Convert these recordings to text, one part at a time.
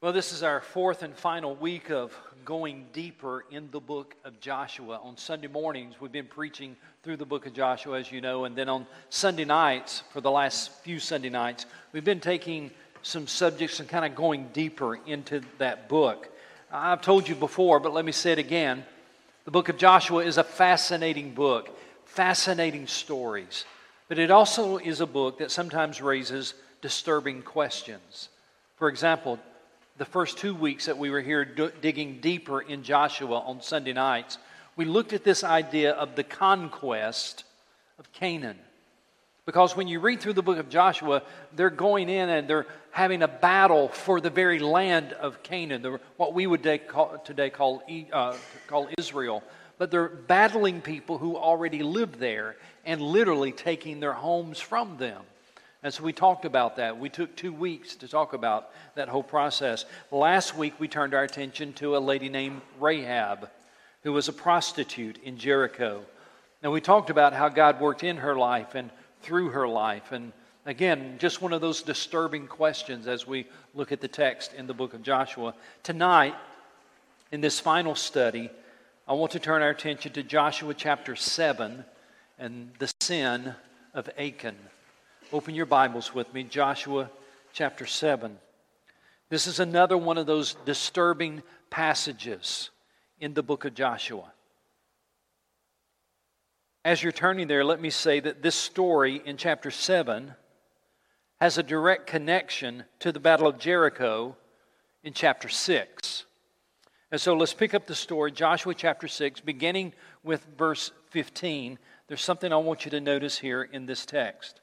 Well, this is our fourth and final week of going deeper in the book of Joshua. On Sunday mornings, we've been preaching through the book of Joshua, as you know, and then on Sunday nights, for the last few Sunday nights, we've been taking some subjects and kind of going deeper into that book. I've told you before, but let me say it again. The book of Joshua is a fascinating book, fascinating stories, but it also is a book that sometimes raises disturbing questions. For example, the first 2 weeks that we were here digging deeper in Joshua on Sunday nights, we looked at this idea of the conquest of Canaan. Because when you read through the book of Joshua, they're going in and they're having a battle for the very land of Canaan, what we would today call Israel. But they're battling people who already lived there and literally taking their homes from them. And so we talked about that. We took 2 weeks to talk about that whole process. Last week, we turned our attention to a lady named Rahab, who was a prostitute in Jericho. And we talked about how God worked in her life and through her life. And again, just one of those disturbing questions as we look at the text in the book of Joshua. Tonight, in this final study, I want to turn our attention to Joshua chapter 7 and the sin of Achan. Open your Bibles with me, Joshua chapter 7. This is another one of those disturbing passages in the book of Joshua. As you're turning there, let me say that this story in chapter 7 has a direct connection to the Battle of Jericho in chapter 6. And so let's pick up the story, Joshua chapter 6, beginning with verse 15. There's something I want you to notice here in this text.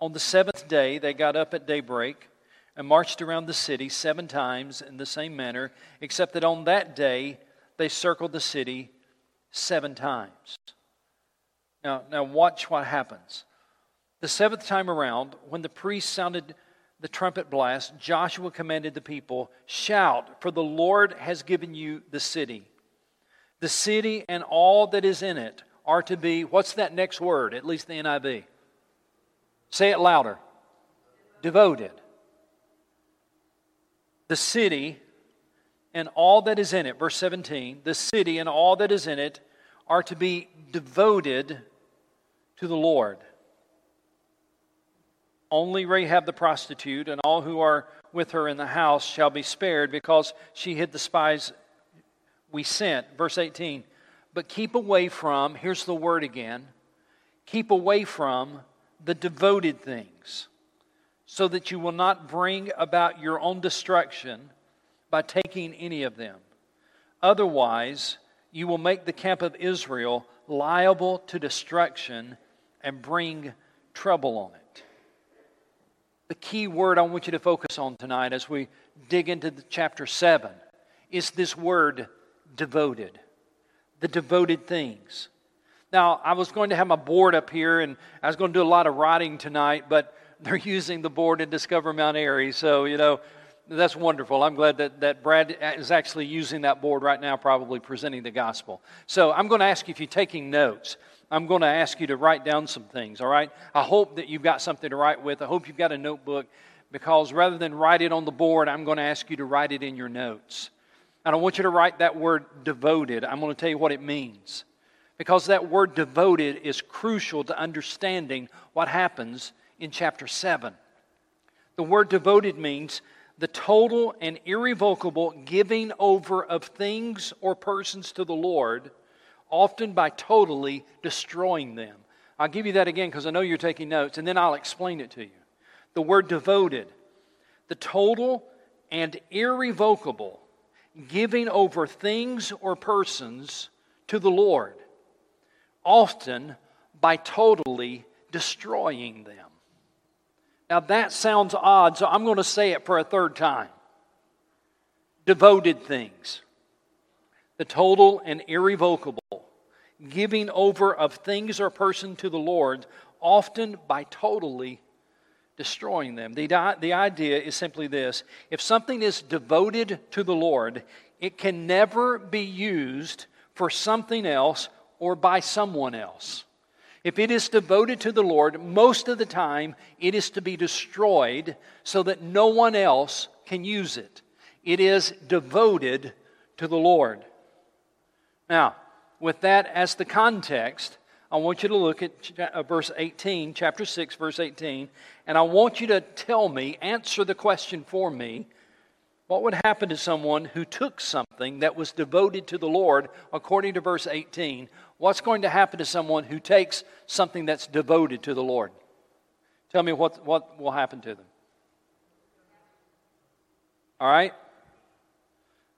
On the seventh day, they got up at daybreak and marched around the city 7 times in the same manner, except that on that day, they circled the city 7 times. Now watch what happens. The seventh time around, when the priest sounded the trumpet blast, Joshua commanded the people, "Shout, for the Lord has given you the city. The city and all that is in it are to be," what's that next word, at least the NIV? Say it louder. Devoted. The city and all that is in it, verse 17, the city and all that is in it are to be devoted to the Lord. Only Rahab the prostitute and all who are with her in the house shall be spared, because she hid the spies we sent. Verse 18, but keep away from, here's the word again, keep away from the devoted things, so that you will not bring about your own destruction by taking any of them. Otherwise, you will make the camp of Israel liable to destruction and bring trouble on it. The key word I want you to focus on tonight as we dig into chapter 7 is this word devoted, the devoted things. Now, I was going to have my board up here, and I was going to do a lot of writing tonight, but they're using the board in Discover Mount Airy, so, you know, that's wonderful. I'm glad that Brad is actually using that board right now, probably presenting the gospel. So I'm going to ask you, if you're taking notes, I'm going to ask you to write down some things, all right? I hope that you've got something to write with. I hope you've got a notebook, because rather than write it on the board, I'm going to ask you to write it in your notes. And I want you to write that word devoted. I'm going to tell you what it means, because that word devoted is crucial to understanding what happens in chapter 7. The word devoted means the total and irrevocable giving over of things or persons to the Lord, often by totally destroying them. I'll give you that again, because I know you're taking notes, and then I'll explain it to you. The word devoted, the total and irrevocable giving over things or persons to the Lord, often by totally destroying them. Now that sounds odd, so I'm going to say it for a third time. Devoted things. The total and irrevocable giving over of things or person to the Lord, often by totally destroying them. The idea is simply this. If something is devoted to the Lord, it can never be used for something else or by someone else. If it is devoted to the Lord, most of the time it is to be destroyed so that no one else can use it. It is devoted to the Lord. Now, with that as the context, I want you to look at verse 18, chapter 6, verse 18, and I want you to tell me, answer the question for me, what would happen to someone who took something that was devoted to the Lord according to verse 18? What's going to happen to someone who takes something that's devoted to the Lord? Tell me what will happen to them. All right?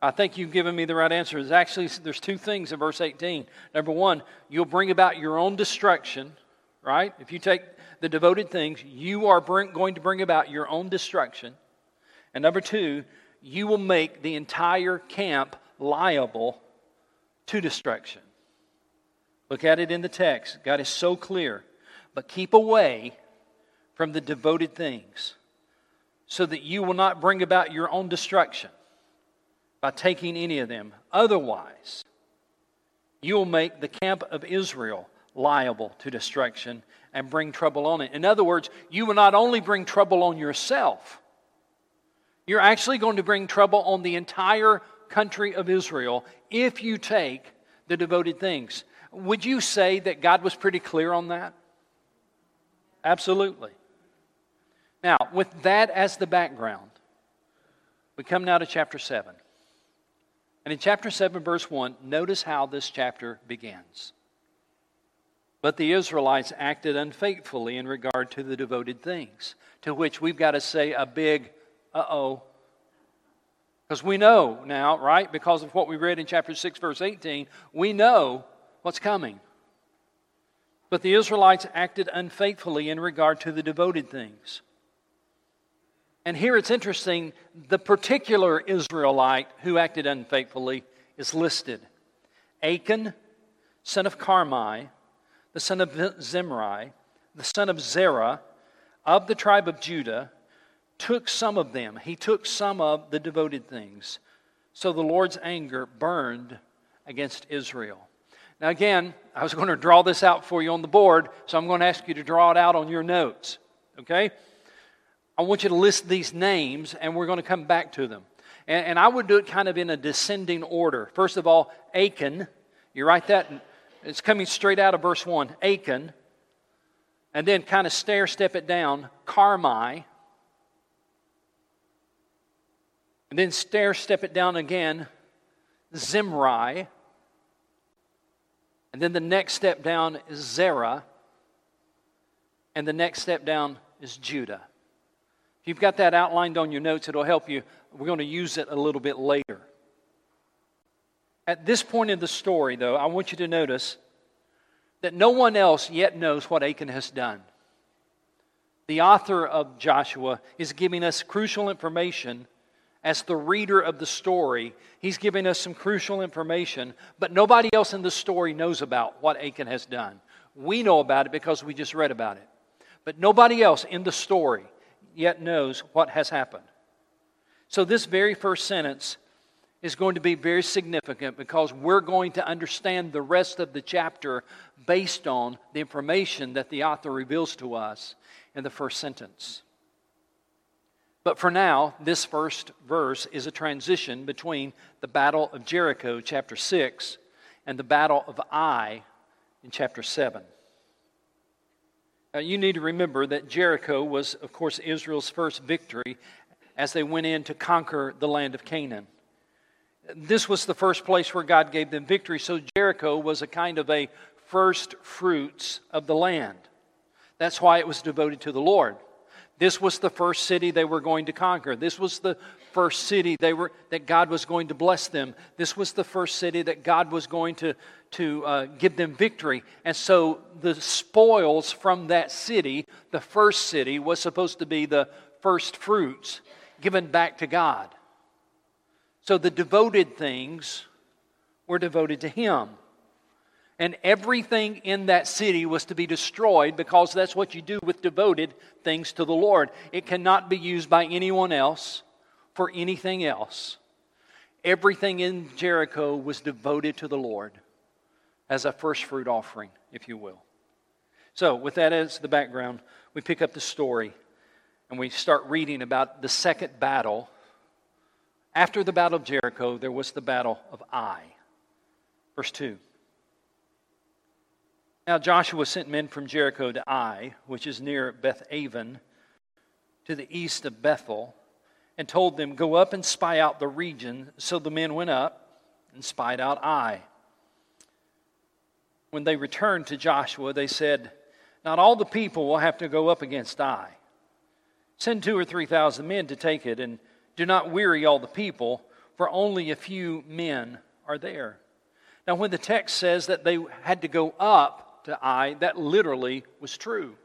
I think you've given me the right answer. It's actually, there's two things in verse 18. Number one, you'll bring about your own destruction, right? If you take the devoted things, you are going to bring about your own destruction. And number two, you will make the entire camp liable to destruction. Look at it in the text. God is so clear. But keep away from the devoted things, so that you will not bring about your own destruction by taking any of them. Otherwise, you will make the camp of Israel liable to destruction and bring trouble on it. In other words, you will not only bring trouble on yourself, you're actually going to bring trouble on the entire country of Israel if you take the devoted things. Would you say that God was pretty clear on that? Absolutely. Now, with that as the background, we come now to chapter 7. And in chapter 7, verse 1, notice how this chapter begins. But the Israelites acted unfaithfully in regard to the devoted things, to which we've got to say a big, uh-oh. Because we know now, right, because of what we read in chapter 6, verse 18, we know what's coming. But the Israelites acted unfaithfully in regard to the devoted things. And here it's interesting, the particular Israelite who acted unfaithfully is listed. Achan, son of Carmi, the son of Zimri, the son of Zerah, of the tribe of Judah, took some of them. He took some of the devoted things. So the Lord's anger burned against Israel. Now again, I was going to draw this out for you on the board, so I'm going to ask you to draw it out on your notes, okay? I want you to list these names, and we're going to come back to them. And I would do it kind of in a descending order. First of all, Achan. You write that, and it's coming straight out of verse 1. Achan. And then kind of stair-step it down. Carmi. And then stair-step it down again. Zimri. And then the next step down is Zerah. And the next step down is Judah. If you've got that outlined on your notes, it'll help you. We're going to use it a little bit later. At this point in the story, though, I want you to notice that no one else yet knows what Achan has done. The author of Joshua is giving us crucial information. As the reader of the story, he's giving us some crucial information, but nobody else in the story knows about what Achan has done. We know about it because we just read about it. But nobody else in the story yet knows what has happened. So this very first sentence is going to be very significant because we're going to understand the rest of the chapter based on the information that the author reveals to us in the first sentence. But for now, this first verse is a transition between the Battle of Jericho, chapter 6, and the Battle of Ai in chapter 7. Now, you need to remember that Jericho was, of course, Israel's first victory as they went in to conquer the land of Canaan. This was the first place where God gave them victory, so Jericho was a kind of a first fruits of the land. That's why it was devoted to the Lord. This was the first city they were going to conquer. This was the first city that God was going to bless them. This was the first city that God was going to give them victory. And so the spoils from that city, the first city, was supposed to be the first fruits given back to God. So the devoted things were devoted to Him. And everything in that city was to be destroyed because that's what you do with devoted things to the Lord. It cannot be used by anyone else for anything else. Everything in Jericho was devoted to the Lord as a first fruit offering, if you will. So, with that as the background, we pick up the story and we start reading about the second battle After the battle of Jericho, there was the battle of Ai. Verse 2. Now Joshua sent men from Jericho to Ai, which is near Beth-Avon, to the east of Bethel, and told them, "Go up and spy out the region." So the men went up and spied out Ai. When they returned to Joshua, they said, "Not all the people will have to go up against Ai. Send 2,000 or 3,000 men to take it, and do not weary all the people, for only a few men are there." Now, when the text says that they had to go up to Ai, that literally was true.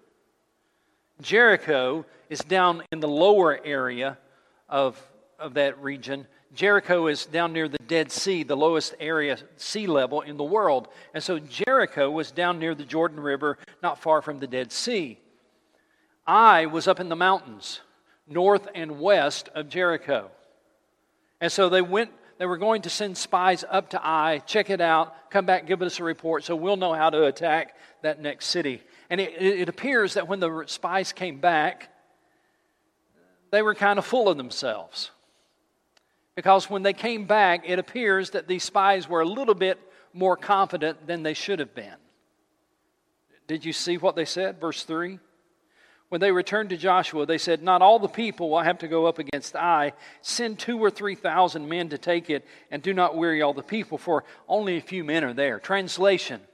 Jericho is down in the lower area of that region. Jericho is down near the Dead Sea, the lowest area sea level in the world. And so Jericho was down near the Jordan River, not far from the Dead Sea. Ai was up in the mountains, north and west of Jericho. And so they were going to send spies up to Ai, check it out, come back, give us a report, so we'll know how to attack that next city. And it appears that when the spies came back, they were kind of full of themselves. Because when they came back, it appears that these spies were a little bit more confident than they should have been. Did you see what they said? Verse 3. When they returned to Joshua, they said, "Not all the people will have to go up against Ai. Send 2,000 or 3,000 men to take it, and do not weary all the people, for only a few men are there." Translation: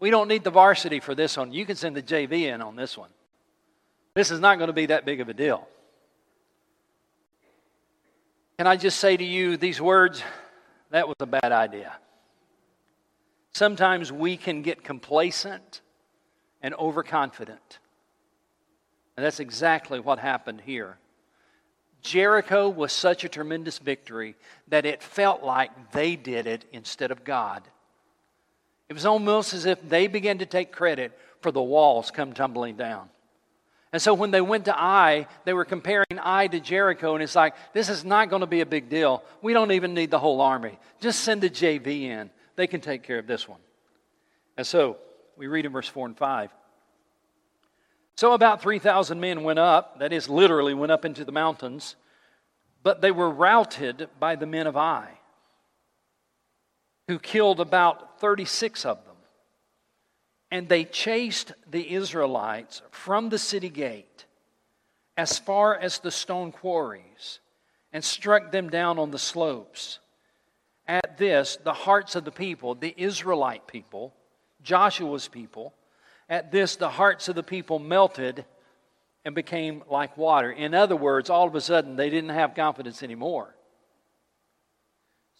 we don't need the varsity for this one. You can send the JV in on this one. This is not going to be that big of a deal. Can I just say to you, these words, that was a bad idea. Sometimes we can get complacent and overconfident. And that's exactly what happened here. Jericho was such a tremendous victory that it felt like they did it instead of God. It was almost as if they began to take credit for the walls come tumbling down. And so when they went to Ai, they were comparing Ai to Jericho, and it's like, this is not going to be a big deal. We don't even need the whole army. Just send the JV in. They can take care of this one. And so we read in verse 4 and 5. So about 3,000 men went up, that is, literally went up into the mountains, but they were routed by the men of Ai, who killed about 36 of them. And they chased the Israelites from the city gate as far as the stone quarries and struck them down on the slopes. At this, the hearts of the people, the Israelite people, Joshua's people, at this, the hearts of the people melted and became like water. In other words, all of a sudden, they didn't have confidence anymore.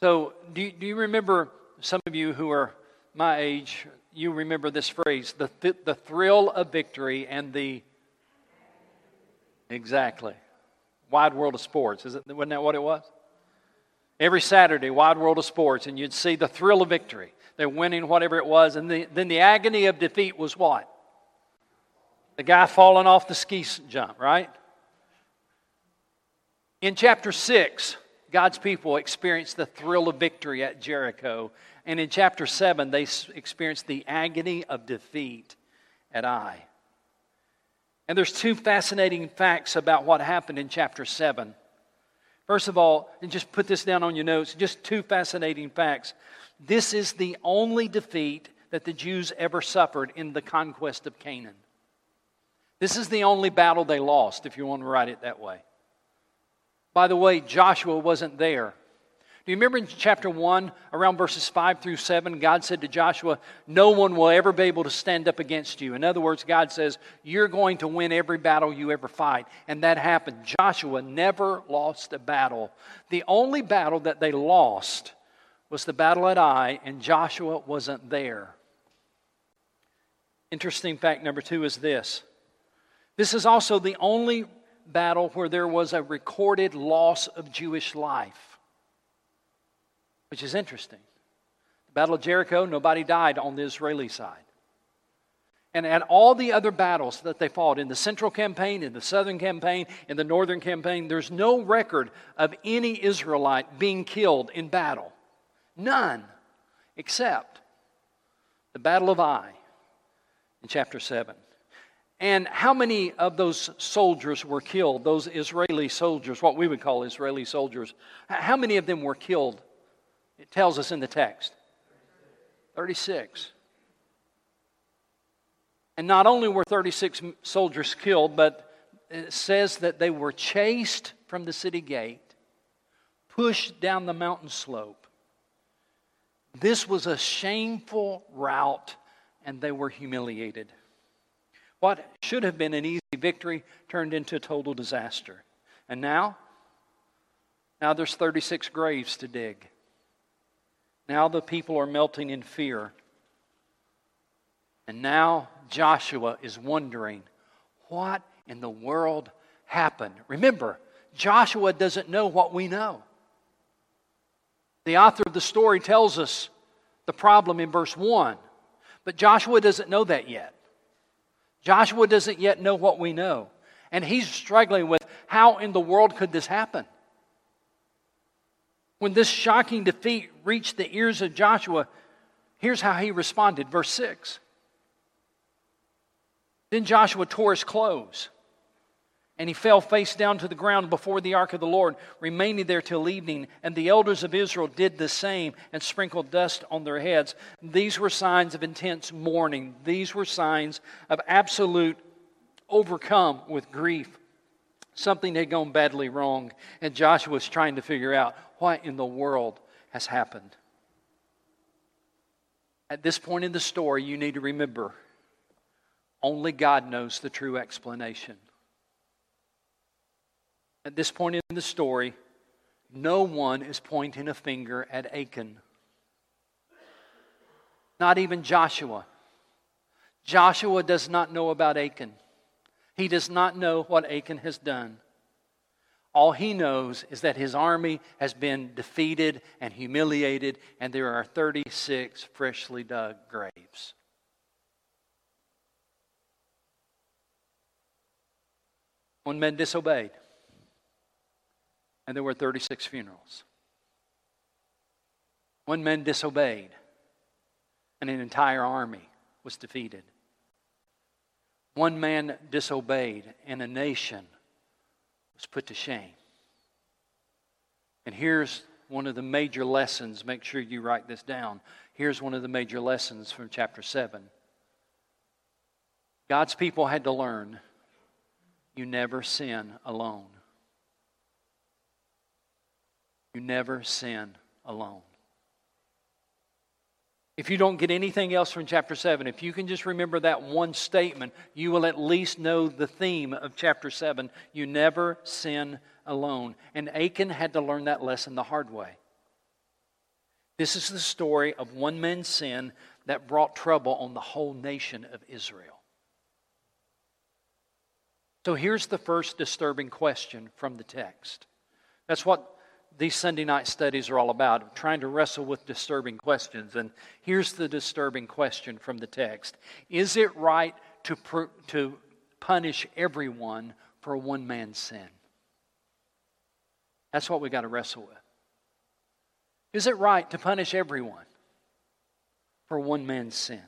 So, do you remember, some of you who are my age, you remember this phrase, the thrill of victory and the... Exactly. Wide World of Sports. Wasn't that what it was? Every Saturday, Wide World of Sports, and you'd see the thrill of victory. They're winning whatever it was, and then the agony of defeat was what? The guy falling off the ski jump, right? In chapter 6, God's people experienced the thrill of victory at Jericho, and in chapter 7, they experienced the agony of defeat at Ai. And there's two fascinating facts about what happened in chapter 7. First of all, and just put this down on your notes, just two fascinating facts. This is the only defeat that the Jews ever suffered in the conquest of Canaan. This is the only battle they lost, if you want to write it that way. By the way, Joshua wasn't there. Do you remember in chapter 1, around verses 5 through 7, God said to Joshua, "No one will ever be able to stand up against you." In other words, God says, you're going to win every battle you ever fight. And that happened. Joshua never lost a battle. The only battle that they lost was the battle at Ai, and Joshua wasn't there. Interesting fact number 2 is this. This is also the only battle where there was a recorded loss of Jewish life, which is interesting. The Battle of Jericho, nobody died on the Israeli side. And at all the other battles that they fought, in the Central Campaign, in the Southern Campaign, in the Northern Campaign, there's no record of any Israelite being killed in battle. None, except the Battle of Ai in chapter 7. And how many of those soldiers were killed, those Israeli soldiers, what we would call Israeli soldiers? How many of them were killed? It tells us in the text. 36. And not only were 36 soldiers killed, but it says that they were chased from the city gate, pushed down the mountain slope. This was a shameful rout, and they were humiliated. What should have been an easy victory turned into total disaster. And now there's 36 graves to dig. Now the people are melting in fear. And now Joshua is wondering, what in the world happened? Remember, Joshua doesn't know what we know. The author of the story tells us the problem in verse 1. But Joshua doesn't know that yet. Joshua doesn't yet know what we know. And he's struggling with how in the world could this happen? When this shocking defeat reached the ears of Joshua, here's how he responded. Verse 6. Then Joshua tore his clothes, and he fell face down to the ground before the ark of the Lord, remaining there till evening. And the elders of Israel did the same and sprinkled dust on their heads. These were signs of intense mourning. These were signs of absolute overcome with grief. Something had gone badly wrong, and Joshua's trying to figure out what in the world has happened. At this point in the story, you need to remember, only God knows the true explanation. At this point in the story, no one is pointing a finger at Achan. Not even Joshua. Joshua does not know about Achan. He does not know what Achan has done. All he knows is that his army has been defeated and humiliated, and there are 36 freshly dug graves. One man disobeyed. And there were 36 funerals. One man disobeyed, and an entire army was defeated. One man disobeyed, and a nation was put to shame. And here's one of the major lessons. Make sure you write this down. Here's one of the major lessons from chapter 7. God's people had to learn, you never sin alone. You never sin alone. If you don't get anything else from chapter 7, if you can just remember that one statement, you will at least know the theme of chapter 7. You never sin alone. And Achan had to learn that lesson the hard way. This is the story of one man's sin that brought trouble on the whole nation of Israel. So here's the first disturbing question from the text. That's what these Sunday night studies are all about, trying to wrestle with disturbing questions. And here's the disturbing question from the text. Is it right to punish everyone for one man's sin? That's what we got to wrestle with. Is it right to punish everyone for one man's sin?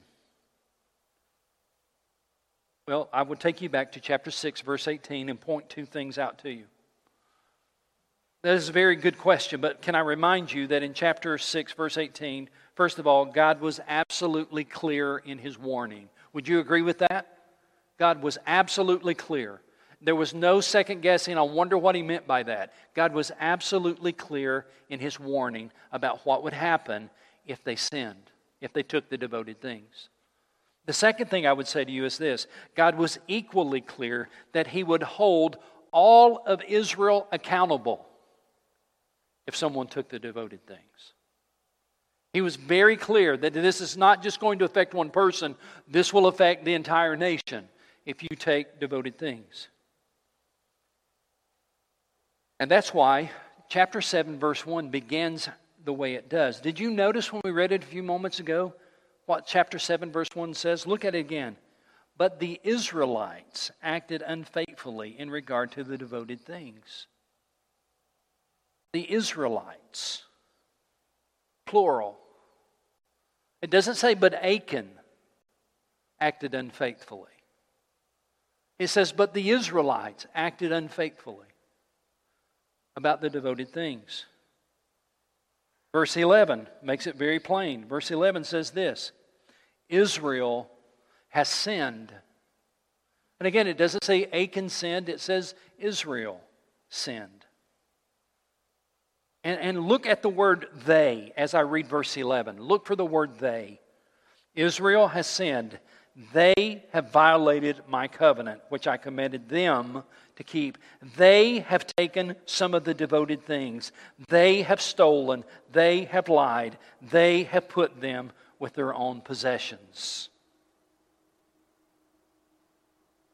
Well, I would take you back to chapter 6, verse 18, and point two things out to you. That is a very good question, but can I remind you that in chapter 6, verse 18, first of all, God was absolutely clear in His warning. Would you agree with that? God was absolutely clear. There was no second guessing. I wonder what He meant by that. God was absolutely clear in His warning about what would happen if they sinned, if they took the devoted things. The second thing I would say to you is this. God was equally clear that He would hold all of Israel accountable if someone took the devoted things. He was very clear that this is not just going to affect one person. This will affect the entire nation if you take devoted things. And that's why chapter 7 verse 1 begins the way it does. Did you notice when we read it a few moments ago what chapter 7 verse 1 says? Look at it again. But the Israelites acted unfaithfully in regard to the devoted things. The Israelites, plural. It doesn't say, but Achan acted unfaithfully. It says, but the Israelites acted unfaithfully about the devoted things. Verse 11 makes it very plain. Verse 11 says this, Israel has sinned. And again, it doesn't say Achan sinned. It says Israel sinned. And look at the word they as I read verse 11. Look for the word they. Israel has sinned. They have violated my covenant, which I commanded them to keep. They have taken some of the devoted things. They have stolen. They have lied. They have put them with their own possessions.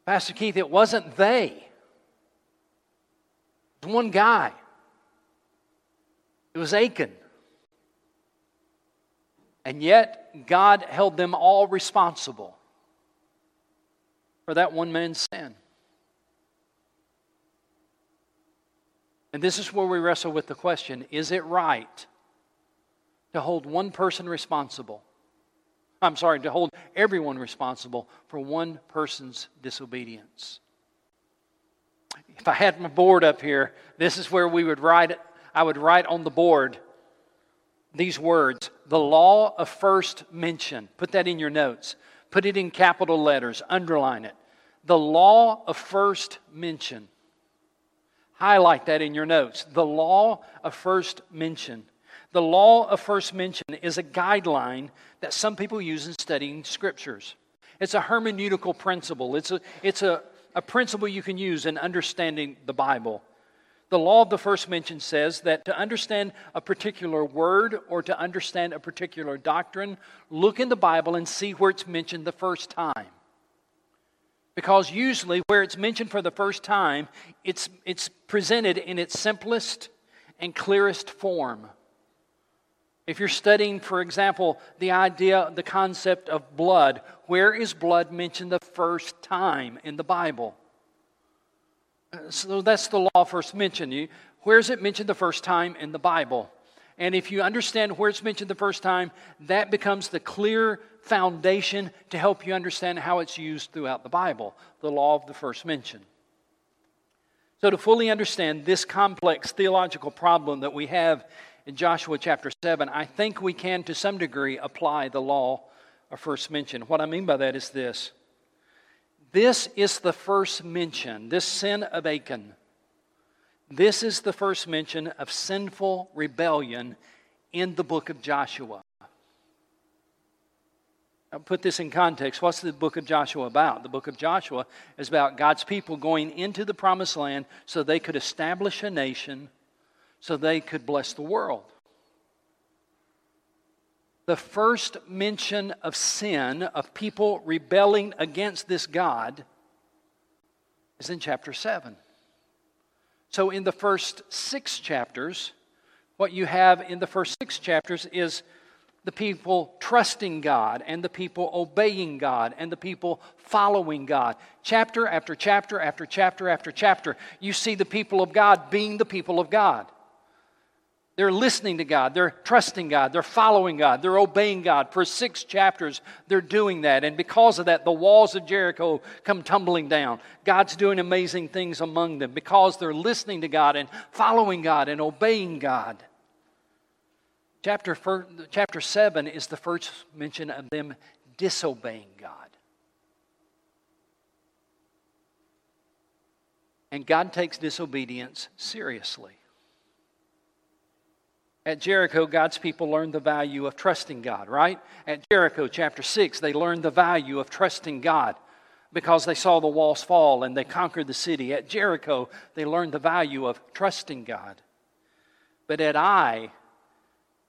Pastor Keith, it wasn't they. It was one guy. It was Achan. And yet, God held them all responsible for that one man's sin. And this is where we wrestle with the question, is it right to hold one person responsible? I'm sorry, to hold everyone responsible for one person's disobedience. If I had my board up here, this is where we would write. I would write on the board these words, the law of first mention. Put that in your notes. Put it in capital letters. Underline it. The law of first mention. Highlight that in your notes. The law of first mention. The law of first mention is a guideline that some people use in studying scriptures. It's a hermeneutical principle. It's a principle you can use in understanding the Bible. The law of the first mention says that to understand a particular word or to understand a particular doctrine, look in the Bible and see where it's mentioned the first time. Because usually where it's mentioned for the first time, it's presented in its simplest and clearest form. If you're studying, for example, the concept of blood, where is blood mentioned the first time in the Bible? So that's the law first mentioned. Where is it mentioned the first time in the Bible? And if you understand where it's mentioned the first time, that becomes the clear foundation to help you understand how it's used throughout the Bible, the law of the first mention. So to fully understand this complex theological problem that we have in Joshua chapter 7, I think we can, to some degree, apply the law of first mention. What I mean by that is this. This is the first mention, this sin of Achan. This is the first mention of sinful rebellion in the book of Joshua. Now put this in context. What's the book of Joshua about? The book of Joshua is about God's people going into the promised land so they could establish a nation, so they could bless the world. The first mention of sin, of people rebelling against this God, is in chapter 7. So in the first 6 chapters, what you have in the first 6 chapters is the people trusting God, and the people obeying God, and the people following God. Chapter after chapter after chapter after chapter, you see the people of God being the people of God. They're listening to God. They're trusting God. They're following God. They're obeying God. For 6 chapters, they're doing that. And because of that, the walls of Jericho come tumbling down. God's doing amazing things among them because they're listening to God and following God and obeying God. Chapter 7 is the first mention of them disobeying God. And God takes disobedience seriously. At Jericho, God's people learned the value of trusting God, right? At Jericho, chapter 6, they learned the value of trusting God because they saw the walls fall and they conquered the city. At Jericho, they learned the value of trusting God. But at Ai,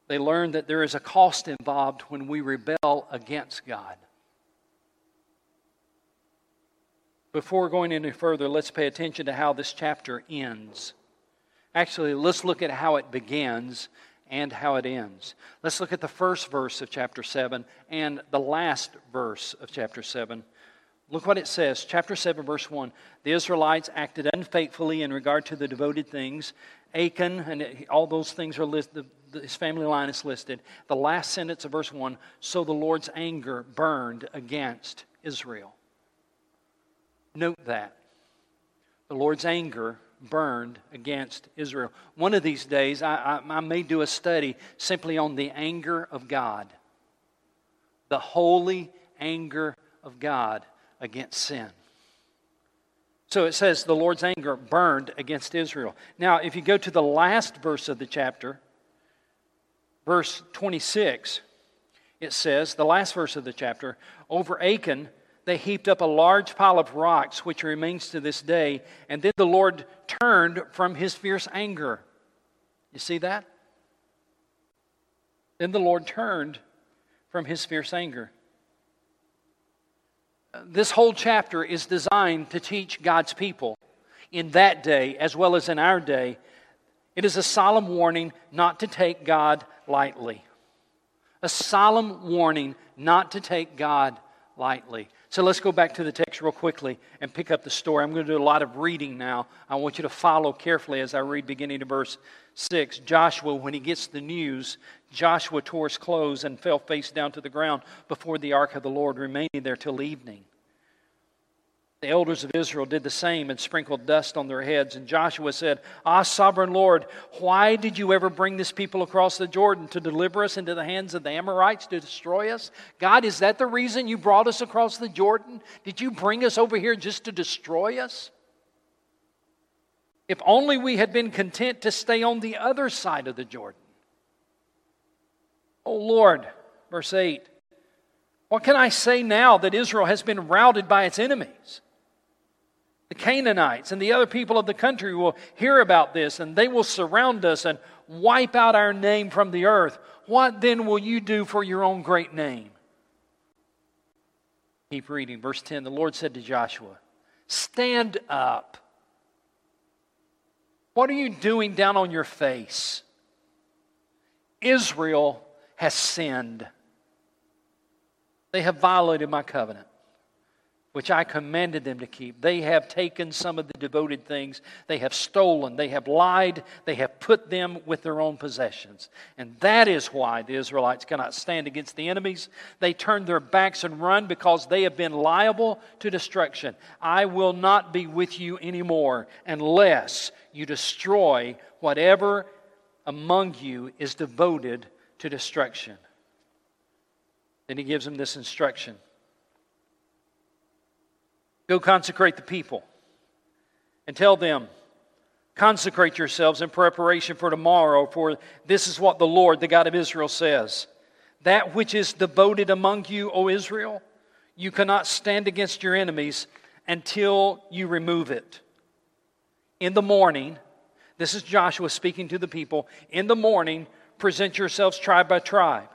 they learned that there is a cost involved when we rebel against God. Before going any further, let's pay attention to how this chapter ends. Actually, let's look at how it begins and how it ends. Let's look at the first verse of chapter 7 and the last verse of chapter 7. Look what it says, chapter 7, verse 1. The Israelites acted unfaithfully in regard to the devoted things. Achan, and all those things are listed, his family line is listed. The last sentence of verse 1, so the Lord's anger burned against Israel. Note that. The Lord's anger burned against Israel. One of these days, I may do a study simply on the anger of God. The holy anger of God against sin. So it says the Lord's anger burned against Israel. Now, if you go to the last verse of the chapter, verse 26, it says, the last verse of the chapter, over Achan they heaped up a large pile of rocks, which remains to this day, and then the Lord turned from his fierce anger. You see that? Then the Lord turned from his fierce anger. This whole chapter is designed to teach God's people in that day as well as in our day. It is a solemn warning not to take God lightly. A solemn warning not to take God lightly. So let's go back to the text real quickly and pick up the story. I'm going to do a lot of reading now. I want you to follow carefully as I read beginning to verse 6. Joshua, when he gets the news, Joshua tore his clothes and fell face down to the ground before the ark of the Lord, remaining there till evening. The elders of Israel did the same and sprinkled dust on their heads. And Joshua said, "Ah, sovereign Lord, why did you ever bring this people across the Jordan to deliver us into the hands of the Amorites to destroy us? God, is that the reason you brought us across the Jordan? Did you bring us over here just to destroy us? If only we had been content to stay on the other side of the Jordan." Oh Lord, verse 8, what can I say now that Israel has been routed by its enemies? The Canaanites and the other people of the country will hear about this, and they will surround us and wipe out our name from the earth. What then will you do for your own great name? Keep reading, verse 10. The Lord said to Joshua, "Stand up. What are you doing down on your face? Israel has sinned. They have violated my covenant, which I commanded them to keep. They have taken some of the devoted things. They have stolen. They have lied. They have put them with their own possessions. And that is why the Israelites cannot stand against the enemies. They turn their backs and run because they have been liable to destruction. I will not be with you anymore unless you destroy whatever among you is devoted to destruction." Then he gives them this instruction. Go consecrate the people and tell them, "Consecrate yourselves in preparation for tomorrow, for this is what the Lord, the God of Israel, says. That which is devoted among you, O Israel, you cannot stand against your enemies until you remove it. In the morning," this is Joshua speaking to the people, "in the morning, present yourselves tribe by tribe.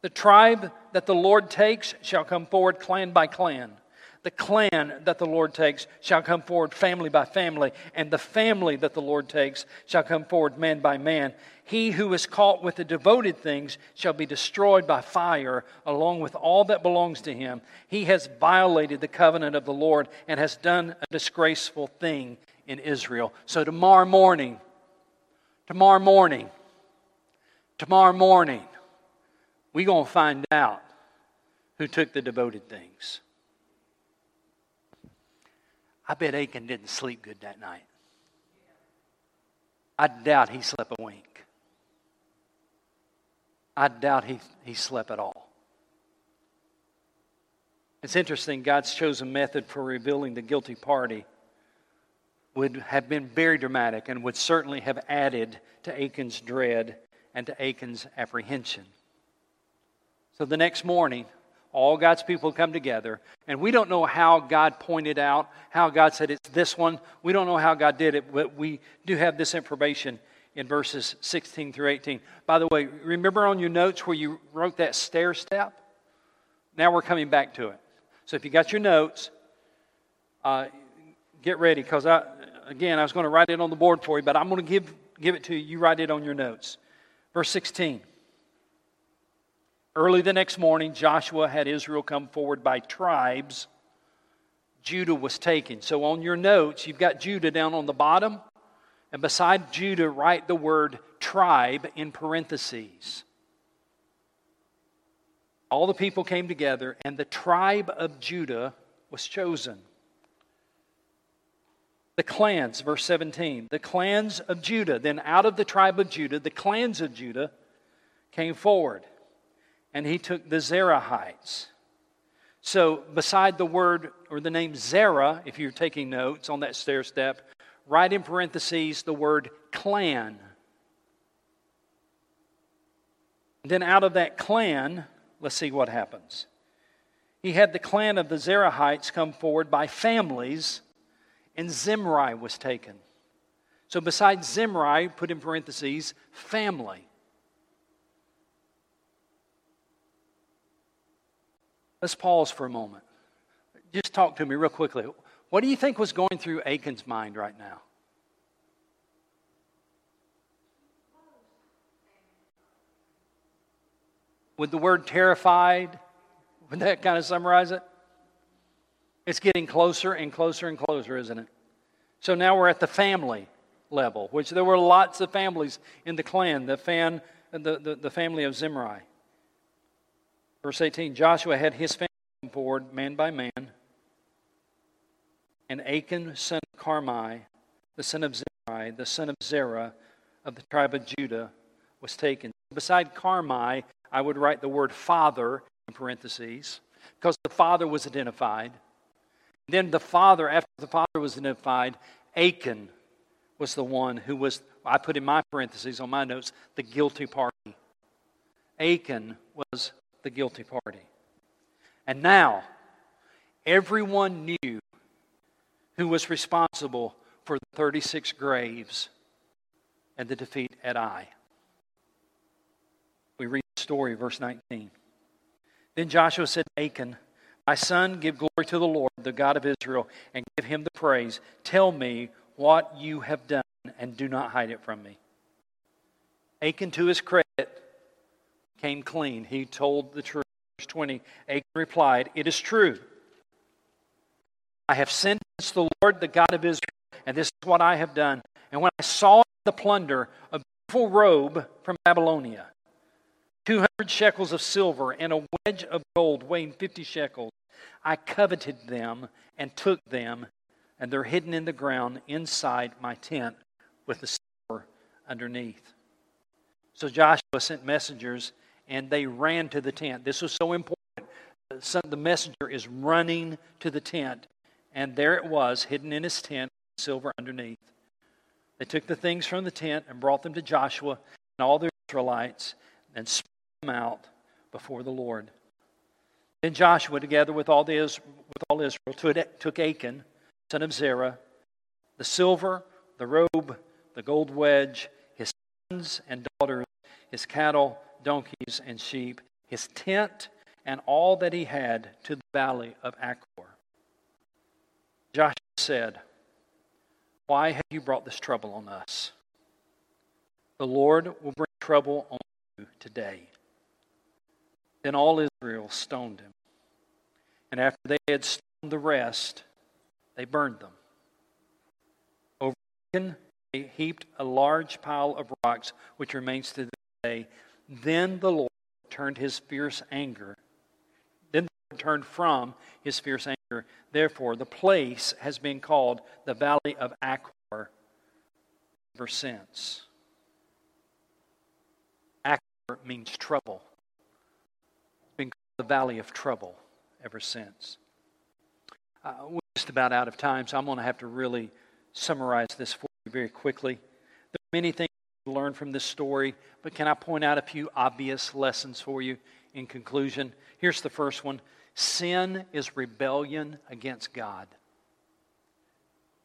The tribe that the Lord takes shall come forward clan by clan. The clan that the Lord takes shall come forward family by family. And the family that the Lord takes shall come forward man by man. He who is caught with the devoted things shall be destroyed by fire along with all that belongs to him. He has violated the covenant of the Lord and has done a disgraceful thing in Israel." So tomorrow morning, we're going to find out who took the devoted things. I bet Achan didn't sleep good that night. I doubt he slept a wink. I doubt he slept at all. It's interesting, God's chosen method for revealing the guilty party would have been very dramatic and would certainly have added to Achan's dread and to Achan's apprehension. So the next morning, all God's people come together, and we don't know how God pointed out, how God said it's this one. We don't know how God did it, but we do have this information in verses 16 through 18. By the way, remember on your notes where you wrote that stair step? Now we're coming back to it. So if you got your notes, get ready, because I was going to write it on the board for you, but I'm going to give it to you. You write it on your notes. Verse 16. Early the next morning, Joshua had Israel come forward by tribes. Judah was taken. So on your notes, you've got Judah down on the bottom. And beside Judah, write the word tribe in parentheses. All the people came together, and the tribe of Judah was chosen. The clans, verse 17, the clans of Judah, then out of the tribe of Judah, the clans of Judah came forward, and he took the Zerahites. So beside the word or the name Zerah, if you're taking notes on that stair step, write in parentheses the word clan. And then out of that clan, let's see what happens. He had the clan of the Zerahites come forward by families, and Zimri was taken. So besides Zimri, put in parentheses, family. Let's pause for a moment. Just talk to me real quickly. What do you think was going through Achan's mind right now? Would the word terrified, would that kind of summarize it? It's getting closer and closer and closer, isn't it? So now we're at the family level, which there were lots of families in the clan, the family of Zimri. Verse 18, Joshua had his family come forward, man by man, and Achan, son of Carmi, the son of Zimri, the son of Zerah, of the tribe of Judah, was taken. Beside Carmi, I would write the word father in parentheses, because the father was identified. Then the father, after the father was identified, Achan was the one who was, I put in my parentheses on my notes, the guilty party. Achan was the guilty party. And now, everyone knew who was responsible for the 36 graves and the defeat at Ai. We read the story, verse 19. Then Joshua said to Achan, "My son, give glory to the Lord, the God of Israel, and give him the praise. Tell me what you have done, and do not hide it from me." Achan, to his credit, came clean. He told the truth. Verse 20, Achan replied, "It is true. I have sentenced the Lord, the God of Israel, and this is what I have done. And when I saw the plunder, a beautiful robe from Babylonia, 200 shekels of silver and a wedge of gold weighing 50 shekels. I coveted them and took them, and they're hidden in the ground inside my tent with the silver underneath." So Joshua sent messengers, and they ran to the tent. This was so important. The messenger is running to the tent, and there it was, hidden in his tent, silver underneath. They took the things from the tent and brought them to Joshua and all the Israelites, and spread them out before the Lord. Then Joshua, together with all Israel, took Achan, son of Zerah, the silver, the robe, the gold wedge, his sons and daughters, his cattle, donkeys, and sheep, his tent, and all that he had to the valley of Achor. Joshua said, "Why have you brought this trouble on us? The Lord will bring trouble on today." Then all Israel stoned him. And after they had stoned the rest, they burned them. Over Achan, they heaped a large pile of rocks, which remains to this day. Then the Lord turned from his fierce anger. Therefore, the place has been called the Valley of Achor ever since. Means trouble. It's been called the Valley of Trouble ever since. We're just about out of time, so I'm going to have to really summarize this for you very quickly. There are many things to learn from this story, but can I point out a few obvious lessons for you in conclusion? Here's the first one. Sin is rebellion against God.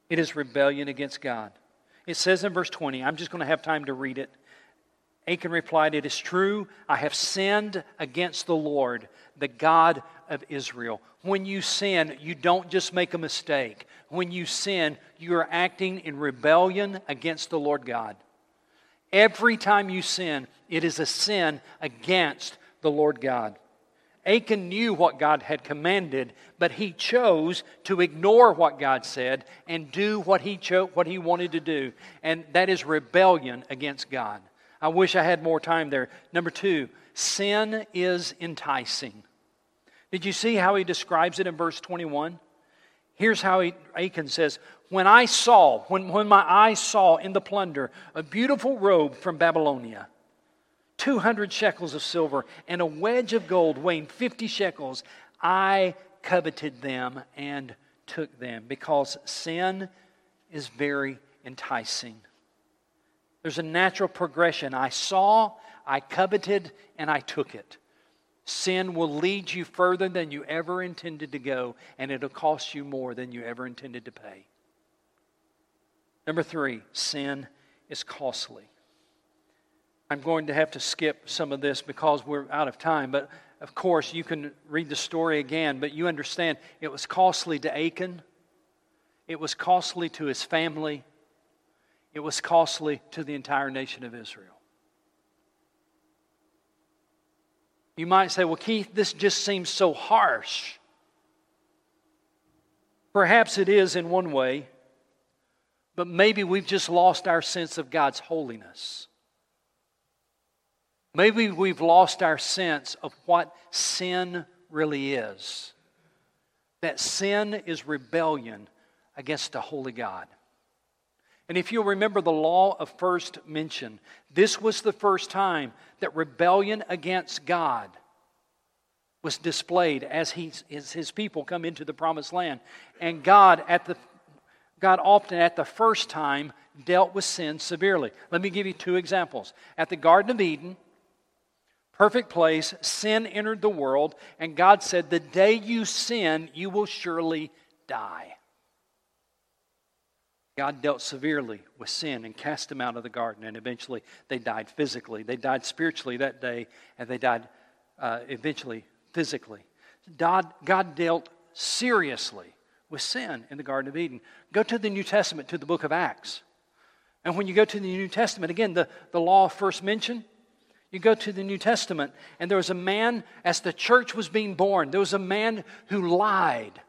It is rebellion against God. It says in verse 20, I'm just going to have time to read it. Achan replied, "It is true, I have sinned against the Lord, the God of Israel." When you sin, you don't just make a mistake. When you sin, you are acting in rebellion against the Lord God. Every time you sin, it is a sin against the Lord God. Achan knew what God had commanded, but he chose to ignore what God said and do what he wanted to do, and that is rebellion against God. I wish I had more time there. Number two, sin is enticing. Did you see how he describes it in verse 21? Here's how Achan says, when my eyes saw in the plunder a beautiful robe from Babylonia, 200 shekels of silver, and a wedge of gold weighing 50 shekels, I coveted them and took them, because sin is very enticing. There's a natural progression. I saw, I coveted, and I took it. Sin will lead you further than you ever intended to go, and it'll cost you more than you ever intended to pay. Number 3, sin is costly. I'm going to have to skip some of this because we're out of time, but of course you can read the story again, but you understand it was costly to Achan. It was costly to his family. It was costly to the entire nation of Israel. You might say, well, Keith, this just seems so harsh. Perhaps it is in one way, but maybe we've just lost our sense of God's holiness. Maybe we've lost our sense of what sin really is. That sin is rebellion against a holy God. And if you'll remember the law of first mention, this was the first time that rebellion against God was displayed as His people come into the promised land. And God often at the first time dealt with sin severely. Let me give you 2 examples. At the Garden of Eden, perfect place, sin entered the world, and God said, "The day you sin, you will surely die." God dealt severely with sin and cast them out of the garden, and eventually they died physically. They died spiritually that day, and they died eventually physically. God dealt seriously with sin in the Garden of Eden. Go to the New Testament, to the book of Acts. And when you go to the New Testament, again, the law first mentioned, you go to the New Testament, and there was a man, as the church was being born, there was a man who lied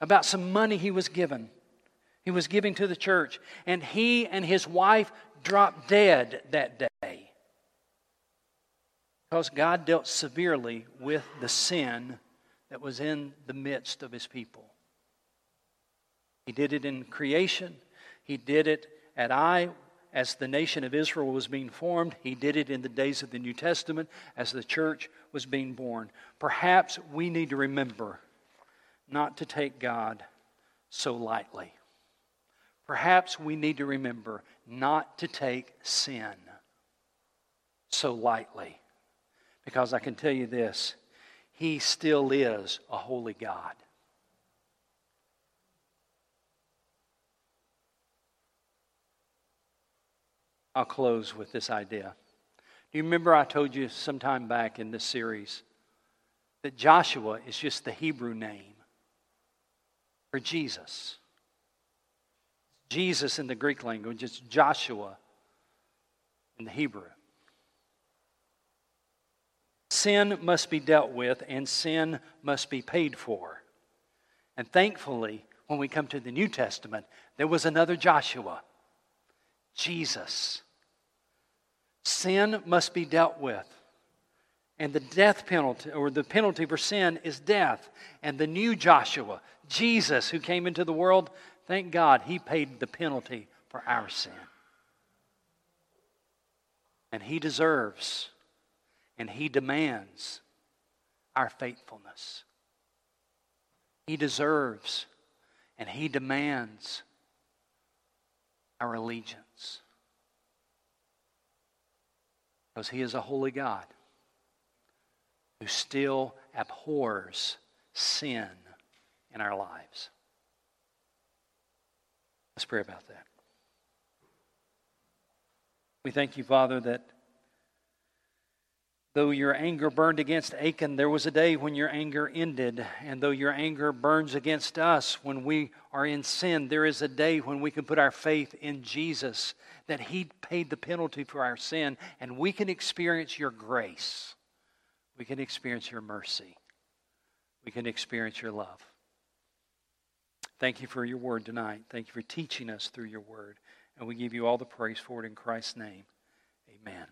about some money he was given. He was giving to the church, and he and his wife dropped dead that day because God dealt severely with the sin that was in the midst of His people. He did it in creation. He did it at Ai as the nation of Israel was being formed. He did it in the days of the New Testament as the church was being born. Perhaps we need to remember not to take God so lightly. Perhaps we need to remember not to take sin so lightly. Because I can tell you this, He still is a holy God. I'll close with this idea. Do you remember I told you some time back in this series that Joshua is just the Hebrew name for Jesus? Jesus in the Greek language, it's Joshua in the Hebrew. Sin must be dealt with and sin must be paid for. And thankfully, when we come to the New Testament, there was another Joshua, Jesus. Sin must be dealt with. And the death penalty, or the penalty for sin, is death. And the new Joshua, Jesus, who came into the world, thank God He paid the penalty for our sin. And He deserves and He demands our faithfulness. He deserves and He demands our allegiance. Because He is a holy God who still abhors sin in our lives. Let's pray about that. We thank You, Father, that though Your anger burned against Achan, there was a day when Your anger ended. And though Your anger burns against us when we are in sin, there is a day when we can put our faith in Jesus, that He paid the penalty for our sin, and we can experience Your grace. We can experience Your mercy. We can experience Your love. Thank You for Your word tonight. Thank You for teaching us through Your word. And we give You all the praise for it in Christ's name. Amen.